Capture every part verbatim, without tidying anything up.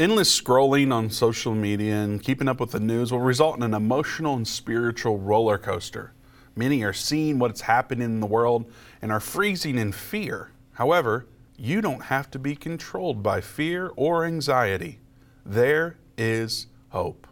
Endless scrolling on social media and keeping up with the news will result in an emotional and spiritual roller coaster. Many are seeing what's happening in the world and are freezing in fear. However, you don't have to be controlled by fear or anxiety. There is hope.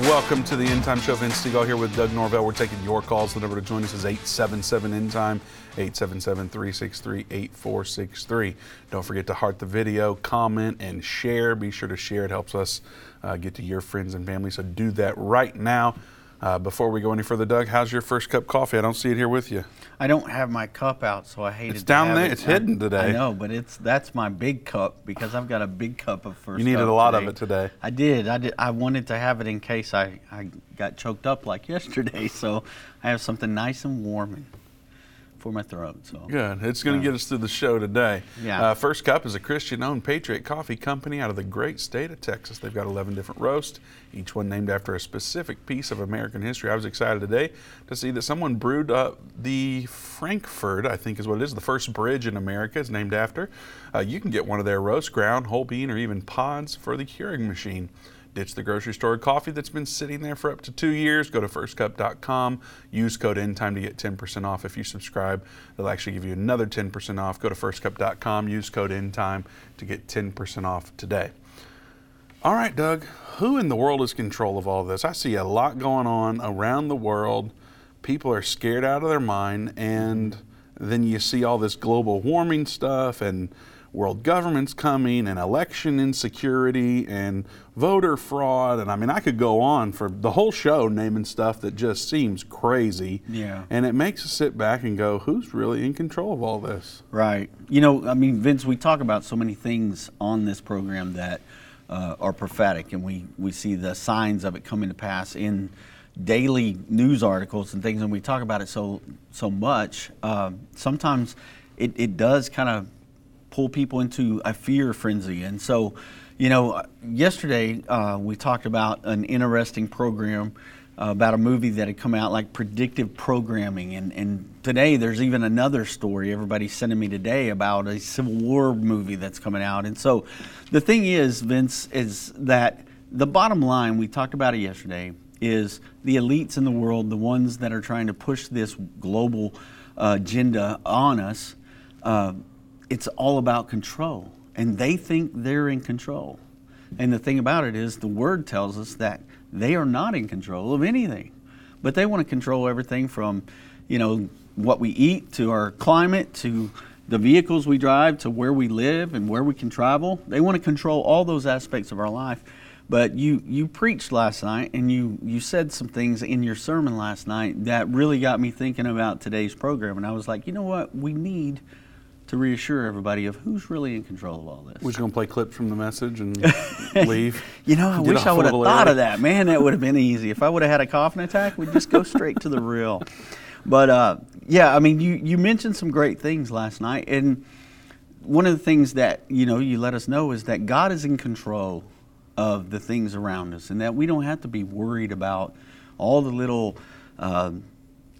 Welcome to the End Time Show. Vince Seagull here with Doug Norvell. We're taking your calls. The number to join us is eight seven seven, End Time, eight seven seven, three six three, eight four six three. Don't forget to heart the video, comment, and share. Be sure to share. It helps us uh, get to your friends and family, so do that right now. Uh, before we go any further, Doug, how's your first cup coffee? I don't see it here with you. I don't have my cup out, so I hate it. It's down there. It's hidden today. I know, but it's that's my big cup because I've got a big cup of first cup. You needed a lot of it today. I did. I did. I wanted to have it in case I, I got choked up like yesterday, so I have something nice and warming for my throat. So good. It's going to get us through the show today. Yeah. Uh, First Cup is a Christian-owned Patriot coffee company out of the great state of Texas. They've got eleven different roasts, each one named after a specific piece of American history. I was excited today to see that someone brewed up the Frankfurt, I think is what it is, the first bridge in America is named after. Uh, you can get one of their roasts, ground, whole bean, or even pods for the Keurig machine. Ditch the grocery store coffee that's been sitting there for up to two years. Go to first cup dot com. Use code ENDTIME to get ten percent off. If you subscribe, they'll actually give you another ten percent off. Go to first cup dot com. Use code ENDTIME to get ten percent off today. All right, Doug, who in the world is in control of all this? I see a lot going on around the world. People are scared out of their mind. And then you see all this global warming stuff and world government's coming and election insecurity and voter fraud. And I mean, I could go on for the whole show naming stuff that just seems crazy. Yeah. And it makes us sit back and go, who's really in control of all this? Right. You know, I mean, Vince, we talk about so many things on this program that uh, are prophetic, and we, we see the signs of it coming to pass in daily news articles and things. And we talk about it so, so much. Uh, sometimes it, it does kind of pull people into a fear frenzy. And so, you know, yesterday uh, we talked about an interesting program uh, about a movie that had come out, like Predictive Programming. And, and today there's even another story everybody's sending me today about a Civil War movie that's coming out. And so the thing is, Vince, is that the bottom line, we talked about it yesterday, is the elites in the world, the ones that are trying to push this global uh, agenda on us, uh, it's all about control, and they think they're in control. And the thing about it is the word tells us that they are not in control of anything, but they want to control everything from, you know, what we eat to our climate, to the vehicles we drive, to where we live and where we can travel. They want to control all those aspects of our life. But you, you preached last night, and you, you said some things in your sermon last night that really got me thinking about today's program. And I was like, you know what, we need to reassure everybody of who's really in control of all this. We're just going to play clips from the message and leave. You know, I Did wish I would have thought of that. Man, that would have been easy. If I would have had a coughing attack, we'd just go straight to the reel. But, uh, yeah, I mean, you, you mentioned some great things last night. And one of the things that, you know, you let us know is that God is in control of the things around us, and that we don't have to be worried about all the little uh,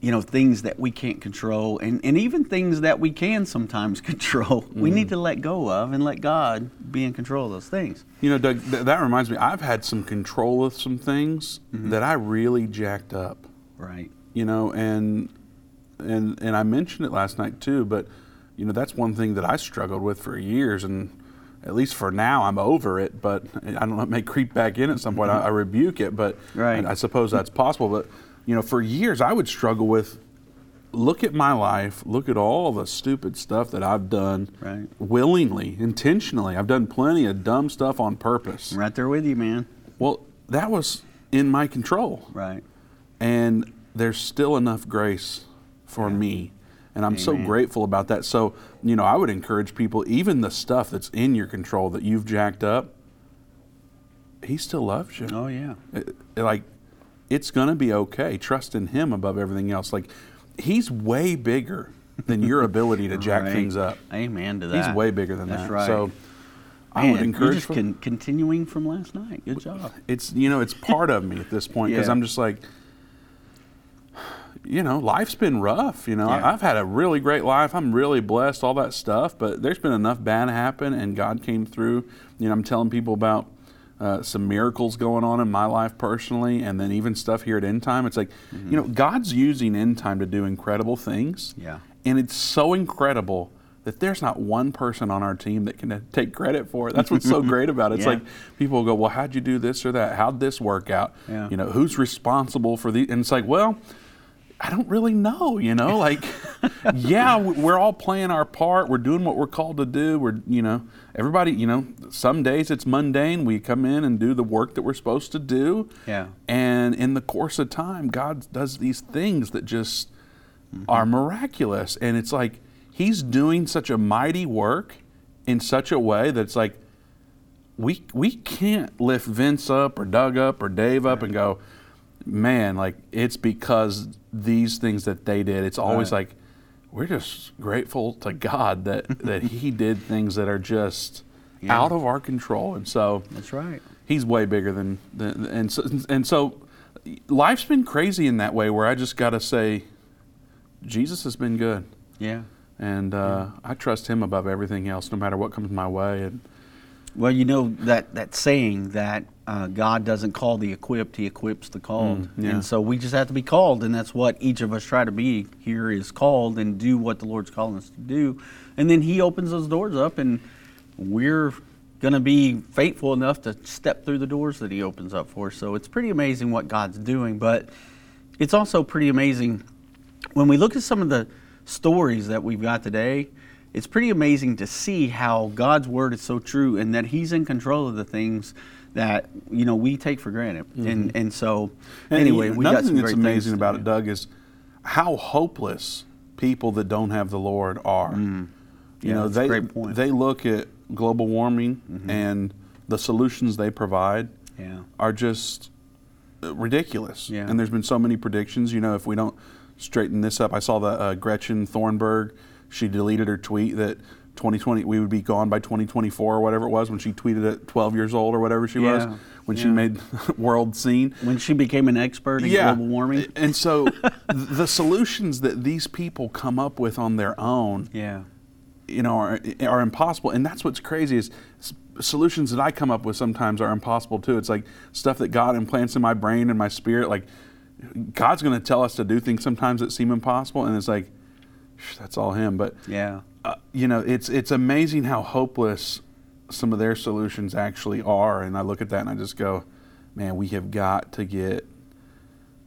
you know, things that we can't control, and, and even things that we can sometimes control. Mm. We need to let go of and let God be in control of those things. You know, Doug, th- that reminds me, I've had some control of some things mm-hmm. that I really jacked up. Right. You know, and, and, and I mentioned it last night too, but you know, that's one thing that I struggled with for years, and at least for now, I'm over it, but I don't know, it may creep back in at some point. I, I rebuke it, but right. I, I suppose that's possible. But you know, for years I would struggle with, look at my life, look at all the stupid stuff that I've done right. willingly, intentionally. I've done plenty of dumb stuff on purpose. I'm right there with you, man. Well, that was in my control. Right. And there's still enough grace for yeah. me. And I'm Amen. so grateful about that. So, you know, I would encourage people, even the stuff that's in your control that you've jacked up, He still loves you. Oh, yeah. It, it, like, it's going to be okay. Trust in Him above everything else. Like, He's way bigger than your ability to jack right. things up. Amen to that. He's way bigger than That's that. Right. So I would encourage. Just con- continuing from last night. Good job. It's you know it's part of me at this point because yeah. I'm just like, you know, life's been rough. You know, yeah. I've had a really great life. I'm really blessed. All that stuff, but there's been enough bad happen, and God came through. You know, I'm telling people about uh, some miracles going on in my life personally, and then even stuff here at End Time. It's like, mm-hmm. you know, God's using End Time to do incredible things. Yeah, and it's so incredible that there's not one person on our team that can take credit for it. That's what's so great about it. It's yeah. like people go, well, how'd you do this or that? How'd this work out? Yeah. You know, who's responsible for these? And it's like, well, I don't really know, you know, like, yeah, we're all playing our part. We're doing what we're called to do. We're, you know, everybody, you know, some days it's mundane. We come in and do the work that we're supposed to do. Yeah. And in the course of time, God does these things that just mm-hmm. are miraculous. And it's like, He's doing such a mighty work in such a way that it's like we we can't lift Vince up or Doug up or Dave up right. and go, man, like it's because these things that they did. It's always right. like we're just grateful to God that, that He did things that are just yeah. out of our control. And so that's right. He's way bigger than, than and so, and so life's been crazy in that way where I just got to say Jesus has been good. Yeah. And uh, yeah. I trust Him above everything else, no matter what comes my way. And well, you know that, that saying that uh, God doesn't call the equipped; He equips the called. Mm, yeah. And so we just have to be called, and that's what each of us try to be here is called and do what the Lord's calling us to do. And then He opens those doors up, and we're going to be faithful enough to step through the doors that He opens up for us. So it's pretty amazing what God's doing, but it's also pretty amazing when we look at some of the stories that we've got today. It's pretty amazing to see how God's word is so true and that He's in control of the things that, you know, we take for granted. Mm-hmm. And and so, and anyway, we got some great things. Another thing that's amazing about it, Doug, is how hopeless people that don't have the Lord are. Mm-hmm. You yeah, know, that's they, a great point. They look at global warming mm-hmm. and the solutions they provide yeah. are just ridiculous. Yeah. And there's been so many predictions, you know, if we don't straighten this up. I saw the uh, Gretchen Thornburg. She deleted her tweet that twenty twenty we would be gone by twenty twenty-four or whatever it was when she tweeted at twelve years old or whatever she yeah. was when yeah. she made world scene. When she became an expert in yeah. global warming. And so the solutions that these people come up with on their own, yeah, you know, are are impossible. And that's what's crazy is solutions that I come up with sometimes are impossible too. It's like stuff that God implants in my brain and my spirit, like. God's going to tell us to do things sometimes that seem impossible, and it's like, that's all Him. But yeah, uh, you know, it's it's amazing how hopeless some of their solutions actually are. And I look at that and I just go, man, we have got to get,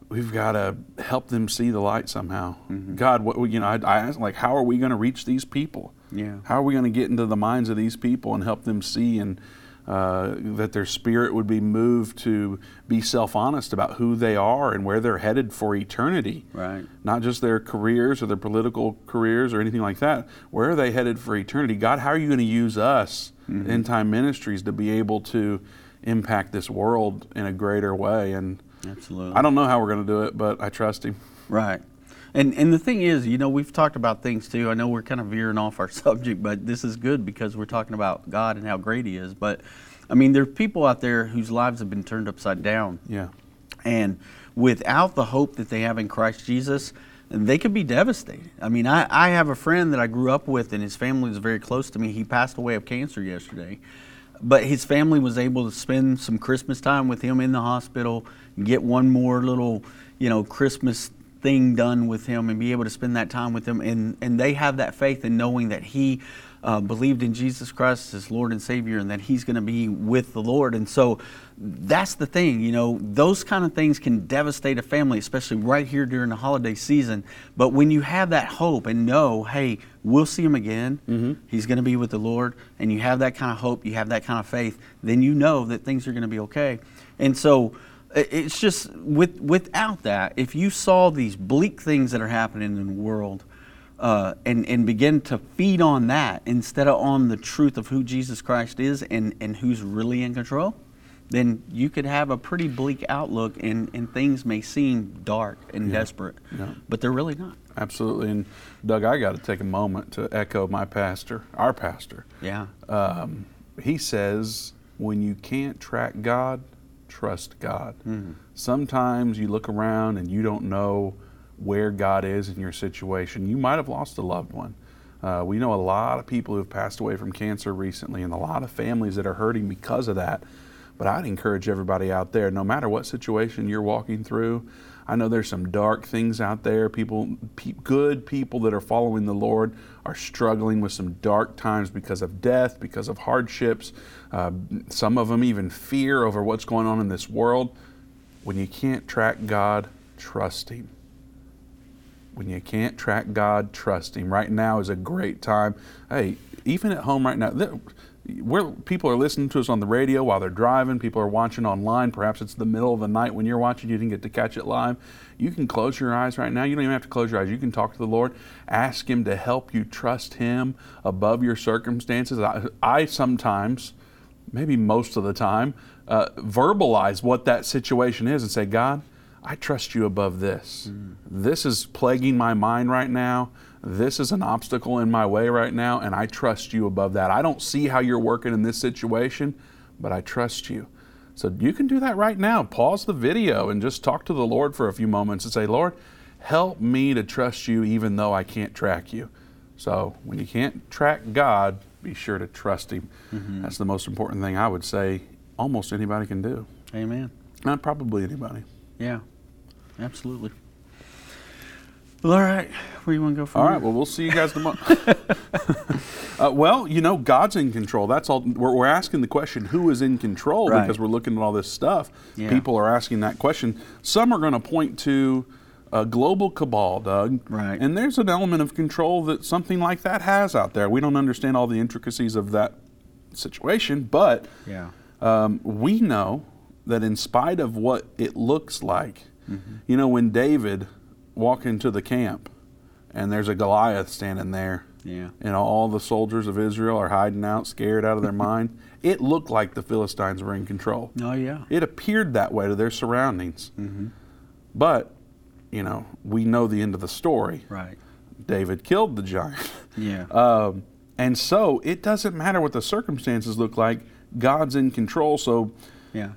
we've got to help them see the light somehow. Mm-hmm. God, what you know, I, I ask like, how are we going to reach these people? Yeah, how are we going to get into the minds of these people and help them see and. Uh, that their spirit would be moved to be self-honest about who they are and where they're headed for eternity. Right. Not just their careers or their political careers or anything like that. Where are they headed for eternity? God, how are you going to use us, mm-hmm. End Time Ministries, to be able to impact this world in a greater way? And absolutely. I don't know how we're going to do it, but I trust Him. Right. And and the thing is, you know, we've talked about things too. I know we're kind of veering off our subject, but this is good because we're talking about God and how great He is. But, I mean, there are people out there whose lives have been turned upside down. Yeah. And without the hope that they have in Christ Jesus, they could be devastated. I mean, I, I have a friend that I grew up with, and his family was very close to me. He passed away of cancer yesterday. But his family was able to spend some Christmas time with him in the hospital, get one more little, you know, Christmas thing done with him and be able to spend that time with him, and and they have that faith in knowing that he uh, believed in Jesus Christ as Lord and Savior and that he's going to be with the Lord. And so that's the thing, you know, those kind of things can devastate a family, especially right here during the holiday season. But when you have that hope and know, hey, we'll see him again, mm-hmm. he's going to be with the Lord, and you have that kind of hope, you have that kind of faith, then you know that things are going to be okay. And so it's just with without that, if you saw these bleak things that are happening in the world uh, and, and begin to feed on that instead of on the truth of who Jesus Christ is and, and who's really in control, then you could have a pretty bleak outlook and, and things may seem dark and yeah. desperate, yeah. but they're really not. Absolutely. And Doug, I got to take a moment to echo my pastor, our pastor. Yeah. Um, he says, when you can't track God, trust God. Mm-hmm. Sometimes you look around and you don't know where God is in your situation. You might have lost a loved one. Uh, we know a lot of people who have passed away from cancer recently, and a lot of families that are hurting because of that. But I'd encourage everybody out there, no matter what situation you're walking through, I know there's some dark things out there. People, pe- good people that are following the Lord are struggling with some dark times because of death, because of hardships. Uh, some of them even fear over what's going on in this world. When you can't track God, trust Him. When you can't track God, trust Him. Right now is a great time. Hey, even at home right now, th- we're, people are listening to us on the radio while they're driving. People are watching online. Perhaps it's the middle of the night when you're watching. You didn't get to catch it live. You can close your eyes right now. You don't even have to close your eyes. You can talk to the Lord. Ask Him to help you trust Him above your circumstances. I, I sometimes, maybe most of the time, uh, verbalize what that situation is and say, God, I trust you above this. Mm. This is plaguing my mind right now. This is an obstacle in my way right now, and I trust you above that. I don't see how you're working in this situation, but I trust you. So you can do that right now. Pause the video and just talk to the Lord for a few moments and say, Lord, help me to trust you even though I can't track you. So when you can't track God, be sure to trust Him. Mm-hmm. That's the most important thing I would say almost anybody can do. Amen. Not probably anybody. Yeah, absolutely. Well, all right, where do you want to go from All right, here? Well, we'll see you guys tomorrow. uh, well, you know, God's in control. That's all. We're, we're asking the question, who is in control? Right. Because we're looking at all this stuff. Yeah. People are asking that question. Some are going to point to a global cabal, Doug. Right. And there's an element of control that something like that has out there. We don't understand all the intricacies of that situation, but yeah. um, we know that in spite of what it looks like, mm-hmm. you know, when David walk into the camp and there's a Goliath standing there, yeah, and all the soldiers of Israel are hiding out, scared out of their mind. It looked like the Philistines were in control. Oh yeah. It appeared that way to their surroundings. Mm-hmm. But, you know, we know the end of the story. Right. David killed the giant. Yeah. Um, and so it doesn't matter what the circumstances look like, God's in control. So yeah.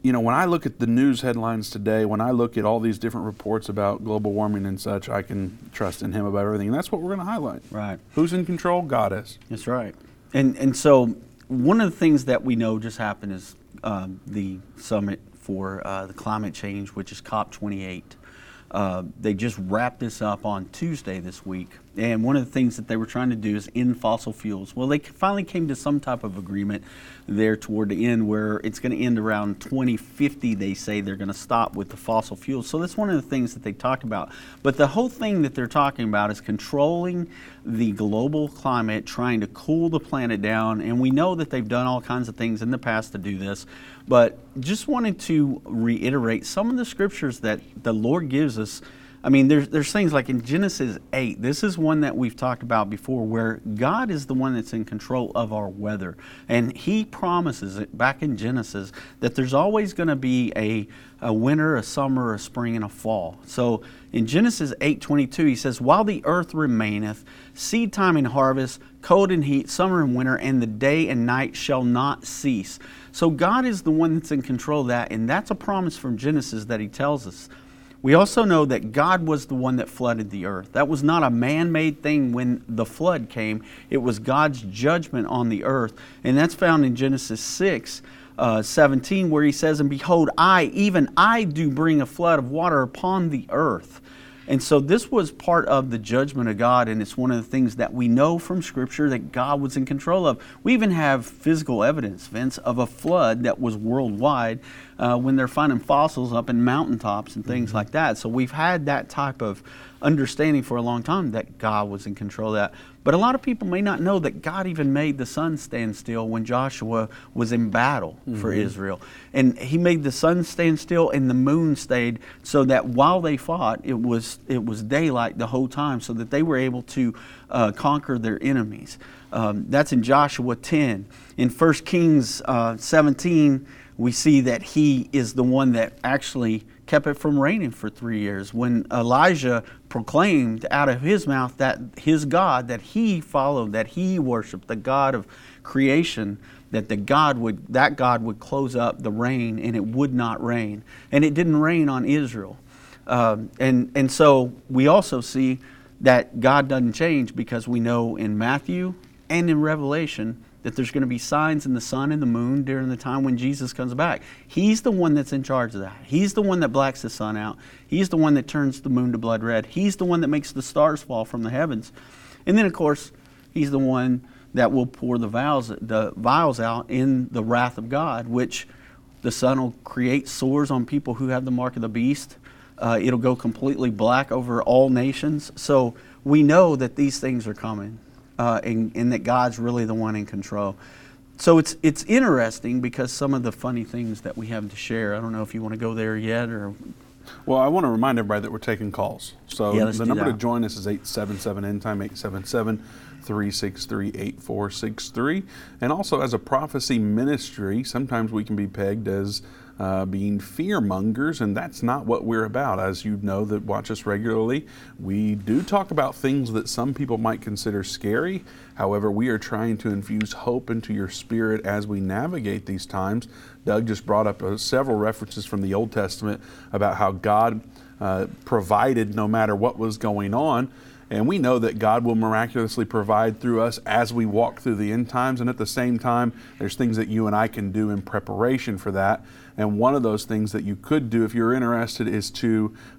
You know, when I look at the news headlines today, when I look at all these different reports about global warming and such, I can trust in Him about everything. And that's what we're going to highlight. Right. Who's in control? God is. That's right. And and so one of the things that we know just happened is um, the summit for uh, the climate change, which is C O P twenty-eight. Uh, they just wrapped this up on Tuesday this week. And one of the things that they were trying to do is end fossil fuels. Well, they finally came to some type of agreement there toward the end where it's going to end around twenty fifty. They say they're going to stop with the fossil fuels. So that's one of the things that they talked about. But the whole thing that they're talking about is controlling the global climate, trying to cool the planet down. And we know that they've done all kinds of things in the past to do this. But just wanted to reiterate some of the scriptures that the Lord gives us. I mean, there's there's things like in Genesis eight, this is one that we've talked about before, where God is the one that's in control of our weather. And He promises it back in Genesis that there's always going to be a, a winter, a summer, a spring, and a fall. So in Genesis eight twenty-two, He says, while the earth remaineth, seed time and harvest, cold and heat, summer and winter, and the day and night shall not cease. So God is the one that's in control of that, and that's a promise from Genesis that He tells us. We also know that God was the one that flooded the earth. That was not a man-made thing when the flood came. It was God's judgment on the earth. And that's found in Genesis six, uh, seventeen, where He says, and behold, I, even I do bring a flood of water upon the earth. And so this was part of the judgment of God, and it's one of the things that we know from Scripture that God was in control of. We even have physical evidence, Vince, of a flood that was worldwide uh, when they're finding fossils up in mountaintops and things mm-hmm. like that. So we've had that type of understanding for a long time that God was in control of that. But a lot of people may not know that God even made the sun stand still when Joshua was in battle mm-hmm. for Israel. And He made the sun stand still and the moon stayed so that while they fought, it was it was daylight the whole time so that they were able to uh, conquer their enemies. Um, that's in Joshua ten. In First Kings uh, seventeen, we see that He is the one that actually kept it from raining for three years. When Elijah proclaimed out of his mouth that his God, that he followed, that he worshiped, the God of creation, that the God would that God would close up the rain and it would not rain. And it didn't rain on Israel. Um, and, and so we also see that God doesn't change, because we know in Matthew and in Revelation that there's going to be signs in the sun and the moon during the time when Jesus comes back. He's the one that's in charge of that. He's the one that blacks the sun out. He's the one that turns the moon to blood red. He's the one that makes the stars fall from the heavens. And then, of course, he's the one that will pour the vials, the vials out in the wrath of God, which the sun will create sores on people who have the mark of the beast. Uh, it'll go completely black over all nations. So we know that these things are coming. Uh, and, and that God's really the one in control. So it's it's interesting, because some of the funny things that we have to share. I don't know if you want to go there yet, or. Well, I want to remind everybody that we're taking calls. So yeah, the number that. to join us is eight seven seven End Time, eight seven seven, three six three, eight four six three. And also, as a prophecy ministry, sometimes we can be pegged as Uh, being fear mongers, and that's not what we're about. As you know that watch us regularly, we do talk about things that some people might consider scary. However, we are trying to infuse hope into your spirit as we navigate these times. Doug just brought up uh, several references from the Old Testament about how God uh, provided no matter what was going on. And we know that God will miraculously provide through us as we walk through the end times. And at the same time, there's things that you and I can do in preparation for that. And one of those things that you could do if you're interested is to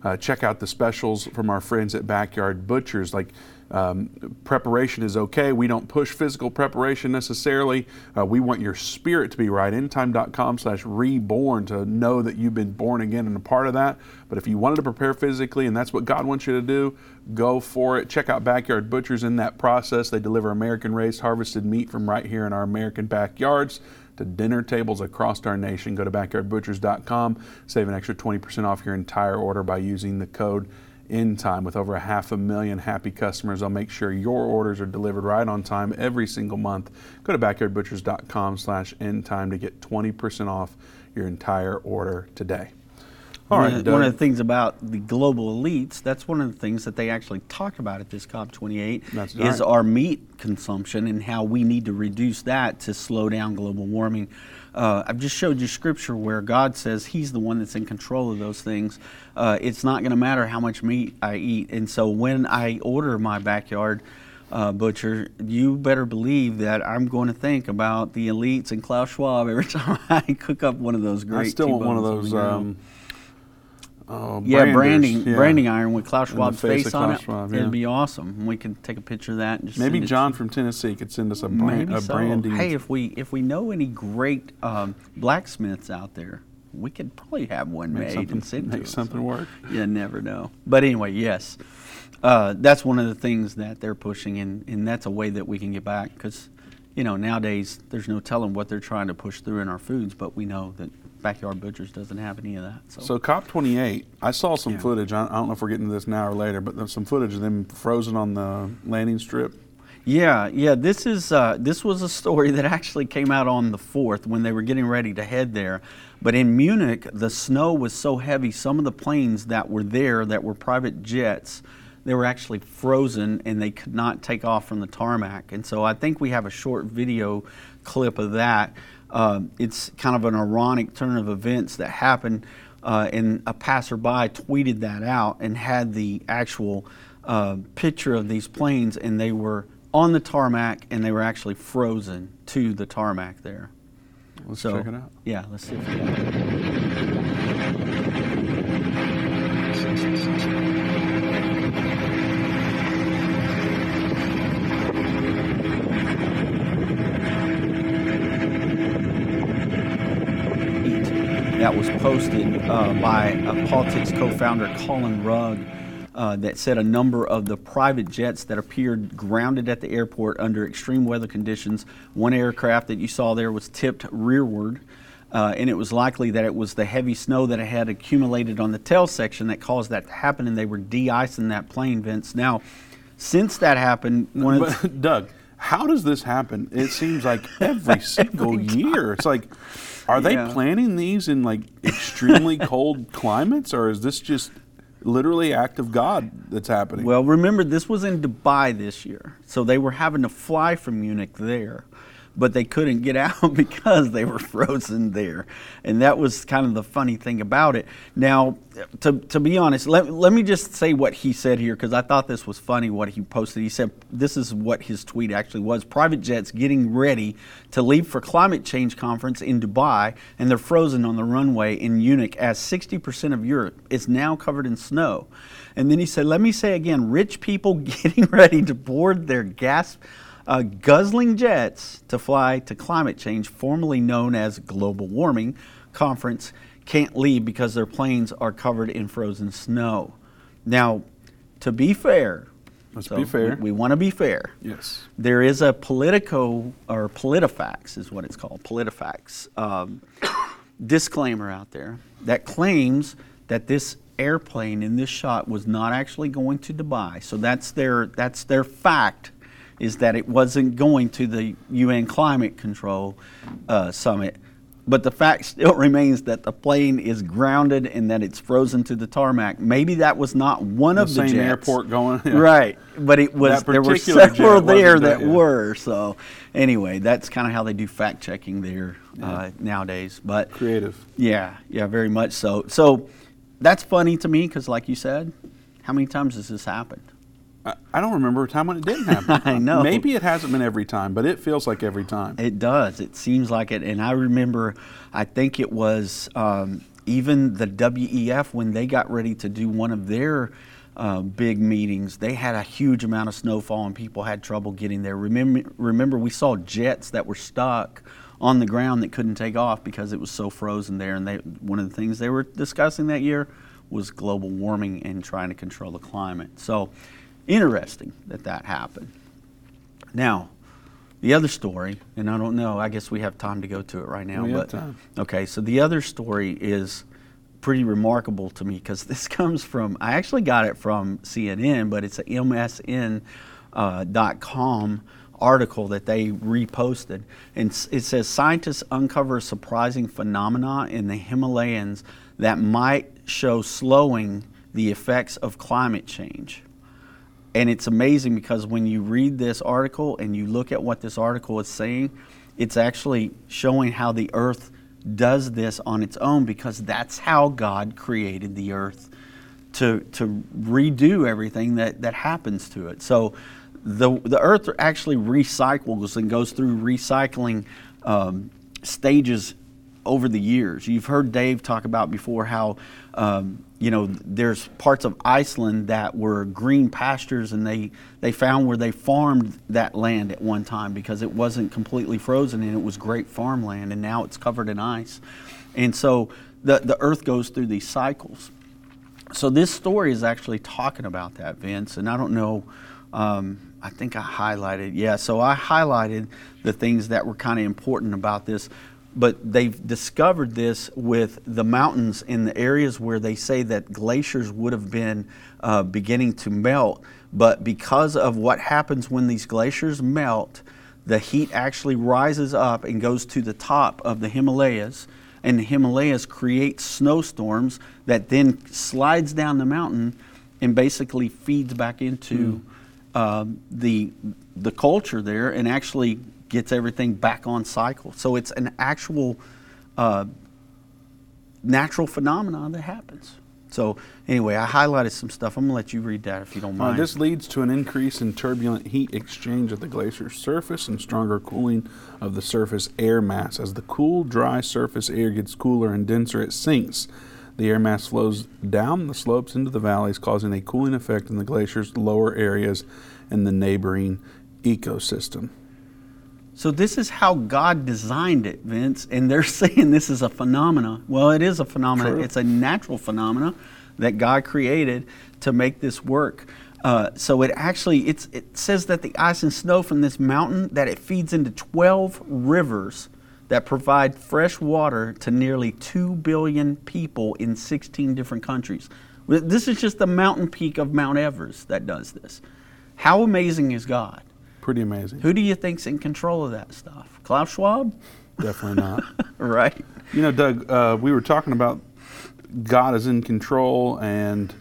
uh, check out the specials from our friends at Backyard Butchers. Like um, preparation is okay. We don't push physical preparation necessarily. Uh, we want your spirit to be right. Endtime dot com slash reborn to know that you've been born again and a part of that. But if you wanted to prepare physically, and that's what God wants you to do, go for it. Check out Backyard Butchers in that process. They deliver American-raised harvested meat from right here in our American backyards to dinner tables across our nation. Go to backyard butchers dot com. Save an extra twenty percent off your entire order by using the code ENDTIME. With over a half a million happy customers, I'll make sure your orders are delivered right on time every single month. Go to backyard butchers dot com slash endtime to get twenty percent off your entire order today. All right, one of the things about the global elites, that's one of the things that they actually talk about at this COP twenty-eight, is our meat consumption and how we need to reduce that to slow down global warming. Uh, I've just showed you scripture where God says he's the one that's in control of those things. Uh, it's not going to matter how much meat I eat. And so when I order my backyard Uh, butcher, you better believe that I'm going to think about the elites and Klaus Schwab every time I cook up one of those great. I still want one of those. Um, Oh, yeah, branding yeah. branding iron with Klaus Schwab's face, face on Klaus it. Schwab, yeah. It'd be awesome. We can take a picture of that. And just maybe John from Tennessee could send us a, brand, a so. branding. Hey, if we if we know any great um, blacksmiths out there, we could probably have one make made and send make to something them, so. work. You never know. But anyway, yes, uh, that's one of the things that they're pushing, and, and that's a way that we can get back, because you know nowadays there's no telling what they're trying to push through in our foods, but we know that Backyard Butchers doesn't have any of that. So, so COP twenty-eight, I saw some yeah. footage. I don't know if we're getting to this now or later, but there's some footage of them frozen on the landing strip. Yeah, yeah. This is uh, this was a story that actually came out on the fourth when they were getting ready to head there. But in Munich, the snow was so heavy, some of the planes that were there that were private jets, they were actually frozen and they could not take off from the tarmac. And so I think we have a short video clip of that. Uh, it's kind of an ironic turn of events that happened, uh, and a passerby tweeted that out and had the actual uh, picture of these planes, and they were on the tarmac and they were actually frozen to the tarmac there. Let's so, check it out. Yeah, let's see if we got it. That was posted uh, by a politics co-founder, Colin Rugg, uh, that said a number of the private jets that appeared grounded at the airport under extreme weather conditions. One aircraft that you saw there was tipped rearward, uh, and it was likely that it was the heavy snow that had accumulated on the tail section that caused that to happen, and they were de-icing that plane, Vince. Now, since that happened, one but, of the- Doug, how does this happen? It seems like every single year. It's like, Are they yeah. planning these in like extremely cold climates, or is this just literally act of God that's happening? Well, remember, this was in Dubai this year, so they were having to fly from Munich there, but they couldn't get out because they were frozen there. And that was kind of the funny thing about it. Now, to to be honest, let, let me just say what he said here, because I thought this was funny what he posted. He said, this is what his tweet actually was: private jets getting ready to leave for climate change conference in Dubai, and they're frozen on the runway in Munich as sixty percent of Europe is now covered in snow. And then he said, let me say again, rich people getting ready to board their gas Uh, guzzling jets to fly to climate change, formerly known as global warming conference, can't leave because their planes are covered in frozen snow. Now, to be fair, let's so be fair. We, we want to be fair. Yes. There is a Politico, or PolitiFacts is what it's called, PolitiFacts um, disclaimer out there that claims that this airplane in this shot was not actually going to Dubai. So that's their that's their fact. Is that it wasn't going to the U N Climate Control uh, Summit. But the fact still remains that the plane is grounded and that it's frozen to the tarmac. Maybe that was not one the of the jets. Same airport going. Yeah. Right, but it was. There were several there that, that yeah. were. So anyway, that's kind of how they do fact checking there yeah. uh, nowadays. But creative. Yeah, yeah, very much so. So that's funny to me because, like you said, how many times has this happened? I don't remember a time when it didn't happen. I know. Maybe it hasn't been every time, but it feels like every time. It does. It seems like it. And I remember, I think it was um, even the W E F, when they got ready to do one of their uh, big meetings, they had a huge amount of snowfall and people had trouble getting there. Remember, remember, we saw jets that were stuck on the ground that couldn't take off because it was so frozen there. And they, one of the things they were discussing that year was global warming and trying to control the climate. So interesting that that happened. Now, the other story, and I don't know, I guess we have time to go to it right now. We but have time. Okay, so the other story is pretty remarkable to me because this comes from, I actually got it from C N N, but it's a M S N dot com article that they reposted. And it says, scientists uncover a surprising phenomena in the Himalayas that might show slowing the effects of climate change. And it's amazing because when you read this article and you look at what this article is saying, it's actually showing how the earth does this on its own, because that's how God created the earth, to to redo everything that, that happens to it. So the the earth actually recycles and goes through recycling um, stages over the years. You've heard Dave talk about before how um, you know, there's parts of Iceland that were green pastures, and they, they found where they farmed that land at one time because it wasn't completely frozen and it was great farmland, and now it's covered in ice. And so the, the earth goes through these cycles. So this story is actually talking about that, Vince, and I don't know, um, I think I highlighted, yeah, so I highlighted the things that were kind of important about this. But they've discovered this with the mountains in the areas where they say that glaciers would have been uh, beginning to melt. But because of what happens when these glaciers melt, the heat actually rises up and goes to the top of the Himalayas. And the Himalayas create snowstorms that then slides down the mountain and basically feeds back into mm. um, the, the culture there, and actually gets everything back on cycle. So it's an actual uh, natural phenomenon that happens. So anyway, I highlighted some stuff. I'm gonna let you read that if you don't mind. Uh, this leads to an increase in turbulent heat exchange at the glacier's surface and stronger cooling of the surface air mass. As the cool, dry surface air gets cooler and denser, it sinks. The air mass flows down the slopes into the valleys, causing a cooling effect in the glacier's lower areas and the neighboring ecosystem. So this is how God designed it, Vince, and they're saying this is a phenomena. Well, it is a phenomena. True. It's a natural phenomena that God created to make this work. Uh, so it actually, it's, it says that the ice and snow from this mountain, that it feeds into twelve rivers that provide fresh water to nearly two billion people in sixteen different countries. This is just the mountain peak of Mount Everest that does this. How amazing is God? Pretty amazing. Who do you think's in control of that stuff? Klaus Schwab? Definitely not. Right. You know, Doug, uh, we were talking about God is in control and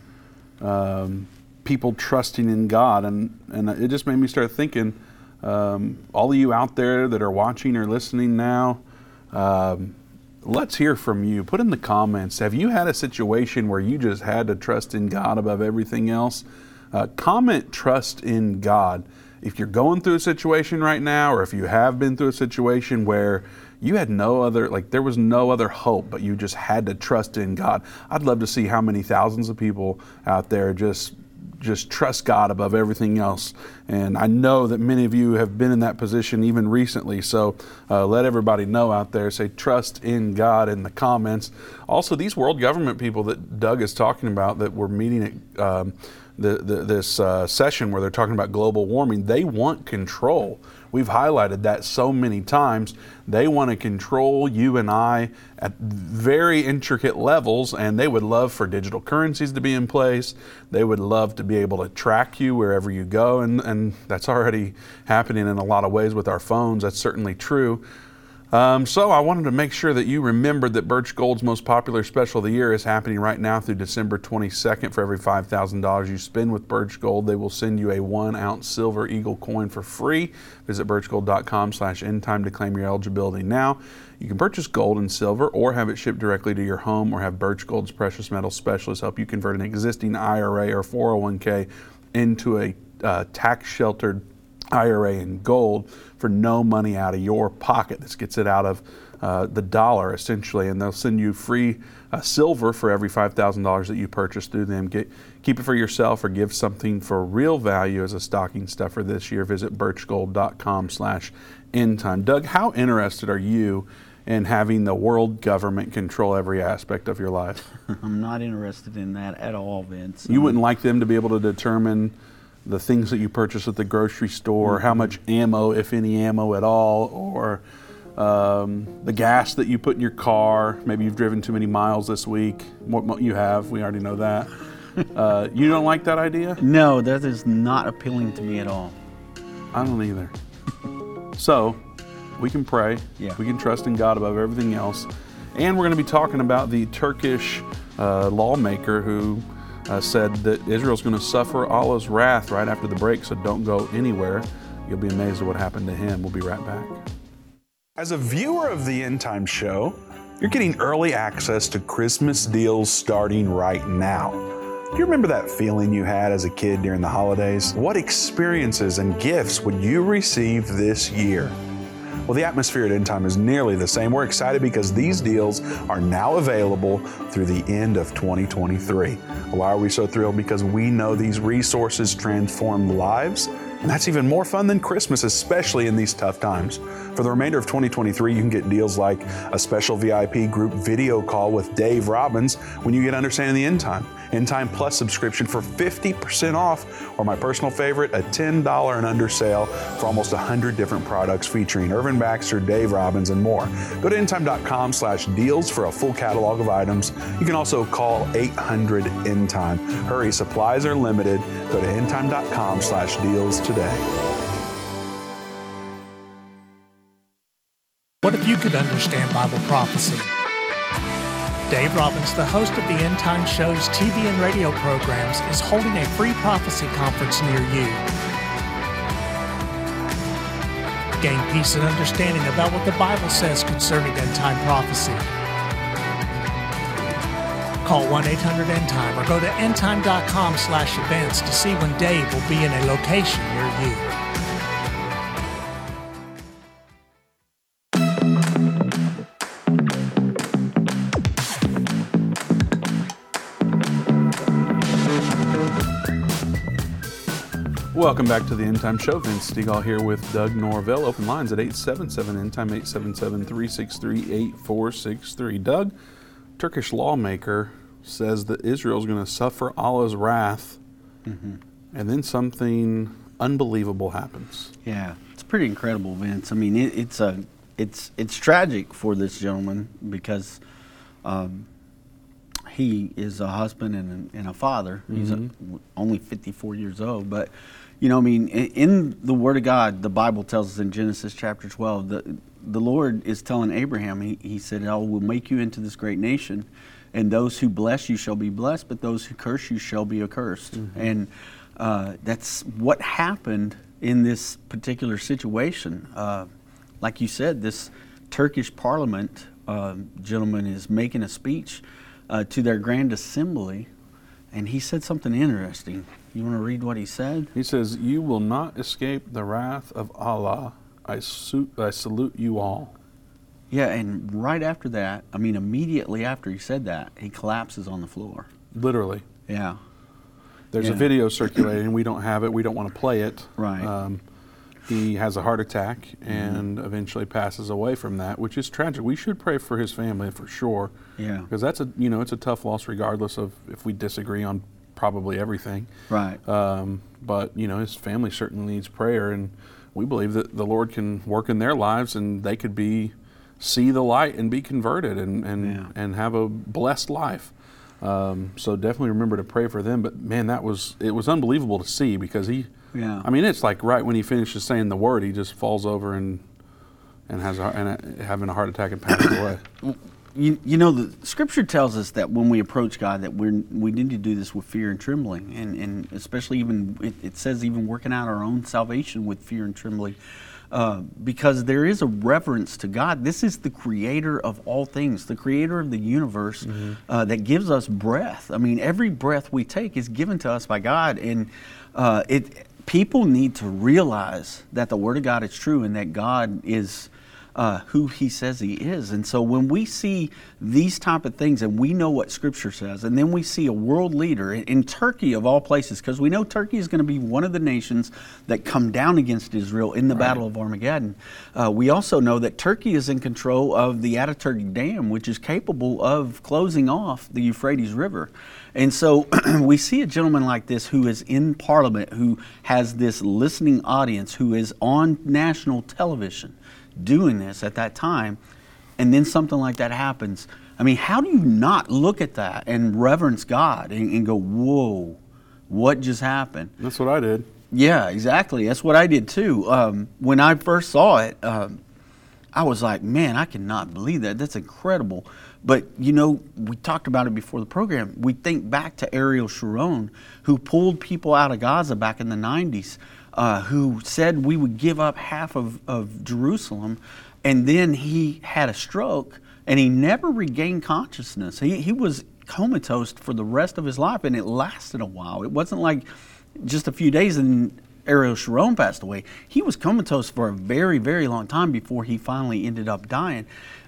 um, people trusting in God, and, and it just made me start thinking, um, all of you out there that are watching or listening now, um, let's hear from you. Put in the comments, have you had a situation where you just had to trust in God above everything else? Uh, comment trust in God. If you're going through a situation right now, or if you have been through a situation where you had no other, like there was no other hope, but you just had to trust in God. I'd love to see how many thousands of people out there just just trust God above everything else. And I know that many of you have been in that position even recently. So uh, let everybody know out there, say trust in God in the comments. Also, these world government people that Doug is talking about that were meeting at um, the, the, this uh, session where they're talking about global warming, they want control. We've highlighted that so many times. They want to control you and I at very intricate levels, and they would love for digital currencies to be in place. They would love to be able to track you wherever you go, and, and that's already happening in a lot of ways with our phones. That's certainly true. Um, so I wanted to make sure that you remembered that Birch Gold's most popular special of the year is happening right now through December twenty-second. For every five thousand dollars you spend with Birch Gold, they will send you a one ounce silver eagle coin for free. Visit birchgold.com slash endtime to claim your eligibility now. You can purchase gold and silver or have it shipped directly to your home, or have Birch Gold's precious metal specialist help you convert an existing I R A or four oh one k into a uh, tax sheltered I R A in gold for no money out of your pocket. This gets it out of uh, the dollar, essentially, and they'll send you free uh, silver for every five thousand dollars that you purchase through them. Get, keep it for yourself or give something for real value as a stocking stuffer this year. Visit birchgold.com slash endtime. Doug, how interested are you in having the world government control every aspect of your life? I'm not interested in that at all, Vince. You wouldn't like them to be able to determine the things that you purchase at the grocery store, how much ammo, if any ammo at all, or um, the gas that you put in your car. Maybe you've driven too many miles this week. What you have, we already know that. Uh, you don't like that idea? No, that is not appealing to me at all. I don't either. So we can pray. Yeah. We can trust in God above everything else. And we're going to be talking about the Turkish uh, lawmaker who Uh, said that Israel's going to suffer Allah's wrath right after the break, so don't go anywhere. You'll be amazed at what happened to him. We'll be right back. As a viewer of the End Time Show, you're getting early access to Christmas deals starting right now. Do you remember that feeling you had as a kid during the holidays? What experiences and gifts would you receive this year? Well, the atmosphere at End Time is nearly the same. We're excited because these deals are now available through the end of twenty twenty-three. Why are we so thrilled? Because we know these resources transform lives, and that's even more fun than Christmas, especially in these tough times. For the remainder of twenty twenty-three, you can get deals like a special V I P group video call with Dave Robbins when you get Understanding the End Time, End Time Plus subscription for fifty percent off, or my personal favorite, a ten dollars and under sale for almost one hundred different products featuring Irvin Baxter, Dave Robbins, and more. Go to endtime.com slash deals for a full catalog of items. You can also call eight hundred end time. Hurry, supplies are limited. Go to endtime.com slash deals today. What if you could understand Bible prophecy? Dave Robbins, the host of the End Time Show's T V and radio programs, is holding a free prophecy conference near you. Gain peace and understanding about what the Bible says concerning end-time prophecy. Call one eight hundred end time or go to endtime.com slash events to see when Dave will be in a location near you. Welcome back to the End Time Show. Vince Seagull here with Doug Norvell. Open lines at eight seven seven end time, eight seven seven, three six three, eight four six three. Doug, Turkish lawmaker says that Israel's going to suffer Allah's wrath, mm-hmm. and then something unbelievable happens. Yeah, it's pretty incredible, Vince. I mean, it, it's a, it's it's tragic for this gentleman because um, he is a husband and a, and a father. Mm-hmm. He's a, only fifty-four years old, but... You know, I mean, in the Word of God, the Bible tells us in Genesis chapter twelve that the Lord is telling Abraham, he, he said, I will make you into this great nation, and those who bless you shall be blessed, but those who curse you shall be accursed. Mm-hmm. And uh, that's what happened in this particular situation. Uh, like you said, this Turkish parliament uh, gentleman is making a speech uh, to their grand assembly, and he said something interesting. You want to read what he said? He says, "You will not escape the wrath of Allah. I, su- I salute you all." Yeah, and right after that, I mean, immediately after he said that, he collapses on the floor. Literally. Yeah. There's yeah. a video circulating. We don't have it. We don't want to play it. Right. Um, he has a heart attack and mm-hmm. eventually passes away from that, which is tragic. We should pray for his family for sure. Yeah. Because that's a, you know, it's a tough loss regardless of if we disagree on probably everything. Right. Um, but, you know, his family certainly needs prayer, and we believe that the Lord can work in their lives and they could be see the light and be converted and and, yeah. and have a blessed life. Um, so definitely remember to pray for them. But man, that was, it was unbelievable to see because he, yeah. I mean, it's like right when he finishes saying the word, he just falls over and and has a, and a, having a heart attack and passes away. You, you know, the Scripture tells us that when we approach God, that we we need to do this with fear and trembling, and, and especially even it, it says even working out our own salvation with fear and trembling. Uh, because there is a reverence to God. This is the creator of all things, the creator of the universe mm-hmm. uh, that gives us breath. I mean, every breath we take is given to us by God. And uh, it people need to realize that the Word of God is true and that God is uh, who He says He is. And so when we see these type of things and we know what Scripture says, and then we see a world leader in, in Turkey of all places, because we know Turkey is going to be one of the nations that come down against Israel in the right. Battle of Armageddon. Uh, we also know that Turkey is in control of the Ataturk Dam, which is capable of closing off the Euphrates River. And so we see a gentleman like this who is in Parliament, who has this listening audience, who is on national television, doing this at that time, and then something like that happens. I mean, how do you not look at that and reverence God and, and go, whoa, what just happened? That's what I did. Yeah, exactly. That's what I did too. Um, when I first saw it, um, I was like, man, I cannot believe that. That's incredible. But, you know, we talked about it before the program. We think back to Ariel Sharon, who pulled people out of Gaza back in the nineties. Uh, who said we would give up half of, of Jerusalem, and then he had a stroke, and he never regained consciousness. He he was comatose for the rest of his life, and it lasted a while. It wasn't like just a few days and Ariel Sharon passed away. He was comatose for a very, very long time before he finally ended up dying.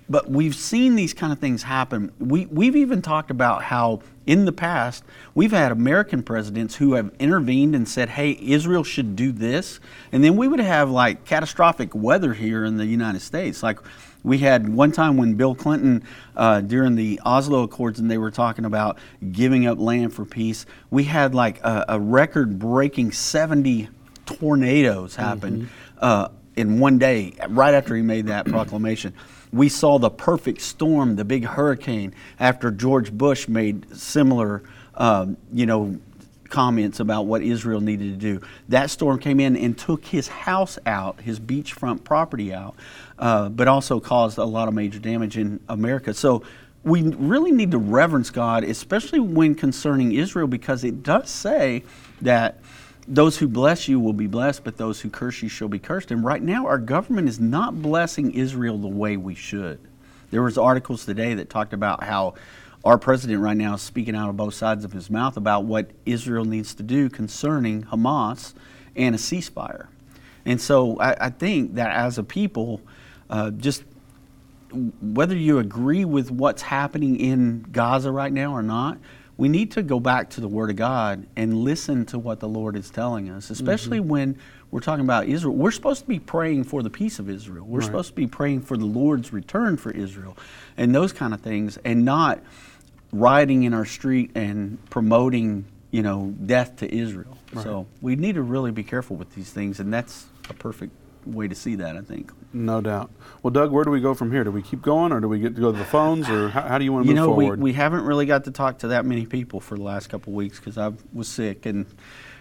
But we've seen these kind of things happen. We, we've even talked about how in the past, we've had American presidents who have intervened and said, hey, Israel should do this. And then we would have like catastrophic weather here in the United States. Like we had one time when Bill Clinton, uh, during the Oslo Accords, and they were talking about giving up land for peace, we had like a, a record-breaking seventy tornadoes happen mm-hmm. uh, in one day right after he made that proclamation. We saw the perfect storm, the big hurricane, after George Bush made similar, um, you know, comments about what Israel needed to do. That storm came in and took his house out, his beachfront property out, uh, but also caused a lot of major damage in America. So we really need to reverence God, especially when concerning Israel, because it does say that those who bless you will be blessed, but those who curse you shall be cursed. And right now, our government is not blessing Israel the way we should. There was articles today that talked about how our president right now is speaking out of both sides of his mouth about what Israel needs to do concerning Hamas and a ceasefire. And so I, I think that as a people, uh, just whether you agree with what's happening in Gaza right now or not, we need to go back to the Word of God and listen to what the Lord is telling us, especially mm-hmm. when we're talking about Israel. We're supposed to be praying for the peace of Israel. We're right. supposed to be praying for the Lord's return for Israel and those kind of things, and not rioting in our street and promoting, you know, death to Israel. Right. So we need to really be careful with these things, and that's a perfect way to see that, I think. No doubt. Well, Doug, where do we go from here? Do we keep going, or do we get to go to the phones, or how, how do you want to you move know, forward? You know, we, we haven't really got to talk to that many people for the last couple of weeks because I was sick, and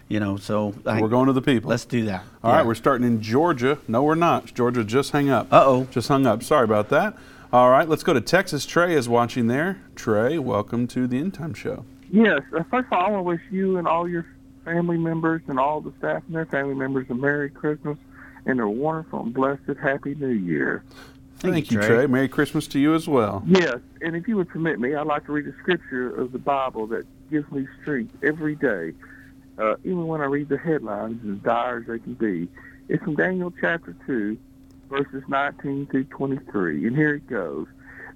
You know, so I, we're going to the people. Let's do that. All yeah. right, we're starting in Georgia. No, we're not. Georgia just hung up. Uh-oh. Just hung up. Sorry about that. All right, let's go to Texas. Trey is watching there. Trey, welcome to the End Time Show. Yes. First of all, I want to wish you and all your family members and all the staff and their family members a Merry Christmas and a wonderful and blessed Happy New Year. Thank, Thank you, Trey. Trey. Merry Christmas to you as well. Yes, and if you would permit me, I'd like to read a scripture of the Bible that gives me strength every day. Uh, even when I read the headlines, as dire as they can be. It's from Daniel chapter two, verses nineteen through twenty-three. And here it goes.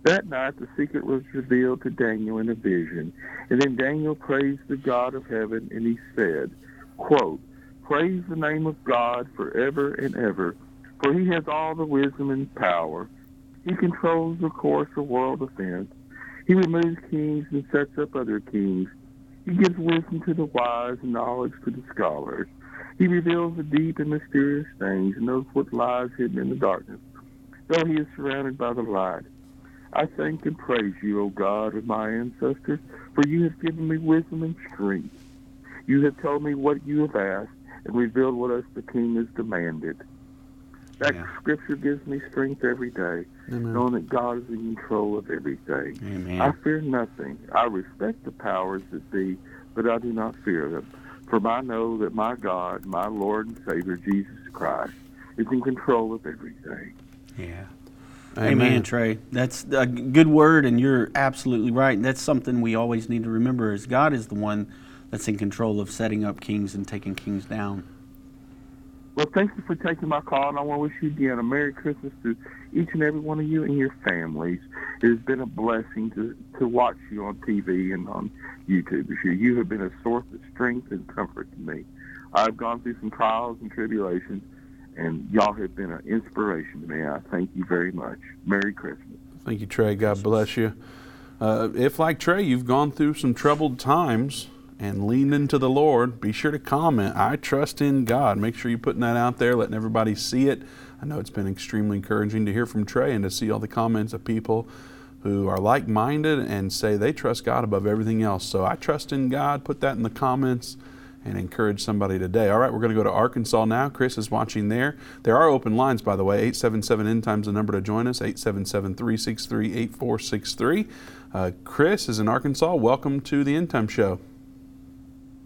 That night the secret was revealed to Daniel in a vision. And then Daniel praised the God of heaven, and he said, quote, praise the name of God forever and ever, for he has all the wisdom and power. He controls the course of world affairs. He removes kings and sets up other kings. He gives wisdom to the wise and knowledge to the scholars. He reveals the deep and mysterious things and knows what lies hidden in the darkness, though he is surrounded by the light. I thank and praise you, O God, of my ancestors, for you have given me wisdom and strength. You have told me what you have asked and revealed what us the king has demanded. That yeah. scripture gives me strength every day, Amen. knowing that God is in control of everything. Amen. I fear nothing. I respect the powers that be, but I do not fear them. For I know that my God, my Lord and Savior, Jesus Christ, is in control of everything. Yeah. Amen, Amen Trey. That's a good word, and you're absolutely right. That's something we always need to remember is God is the one that's in control of setting up kings and taking kings down. Well, thank you for taking my call, and I want to wish you again a Merry Christmas to each and every one of you and your families. It has been a blessing to, to watch you on T V and on YouTube this year. You have been a source of strength and comfort to me. I've gone through some trials and tribulations, and y'all have been an inspiration to me. I thank you very much. Merry Christmas. Thank you, Trey. God bless you. Uh, if, like Trey, you've gone through some troubled times and lean into the Lord, be sure to comment, I trust in God. Make sure you're putting that out there, letting everybody see it. I know it's been extremely encouraging to hear from Trey and to see all the comments of people who are like-minded and say they trust God above everything else. So I trust in God. Put that in the comments and encourage somebody today. All right, we're going to go to Arkansas now. Chris is watching there. There are open lines, by the way. eight seven seven N time's the number to join us, eight seven seven, three six three, eight four six three. Uh, Chris is in Arkansas. Welcome to the End Time Show.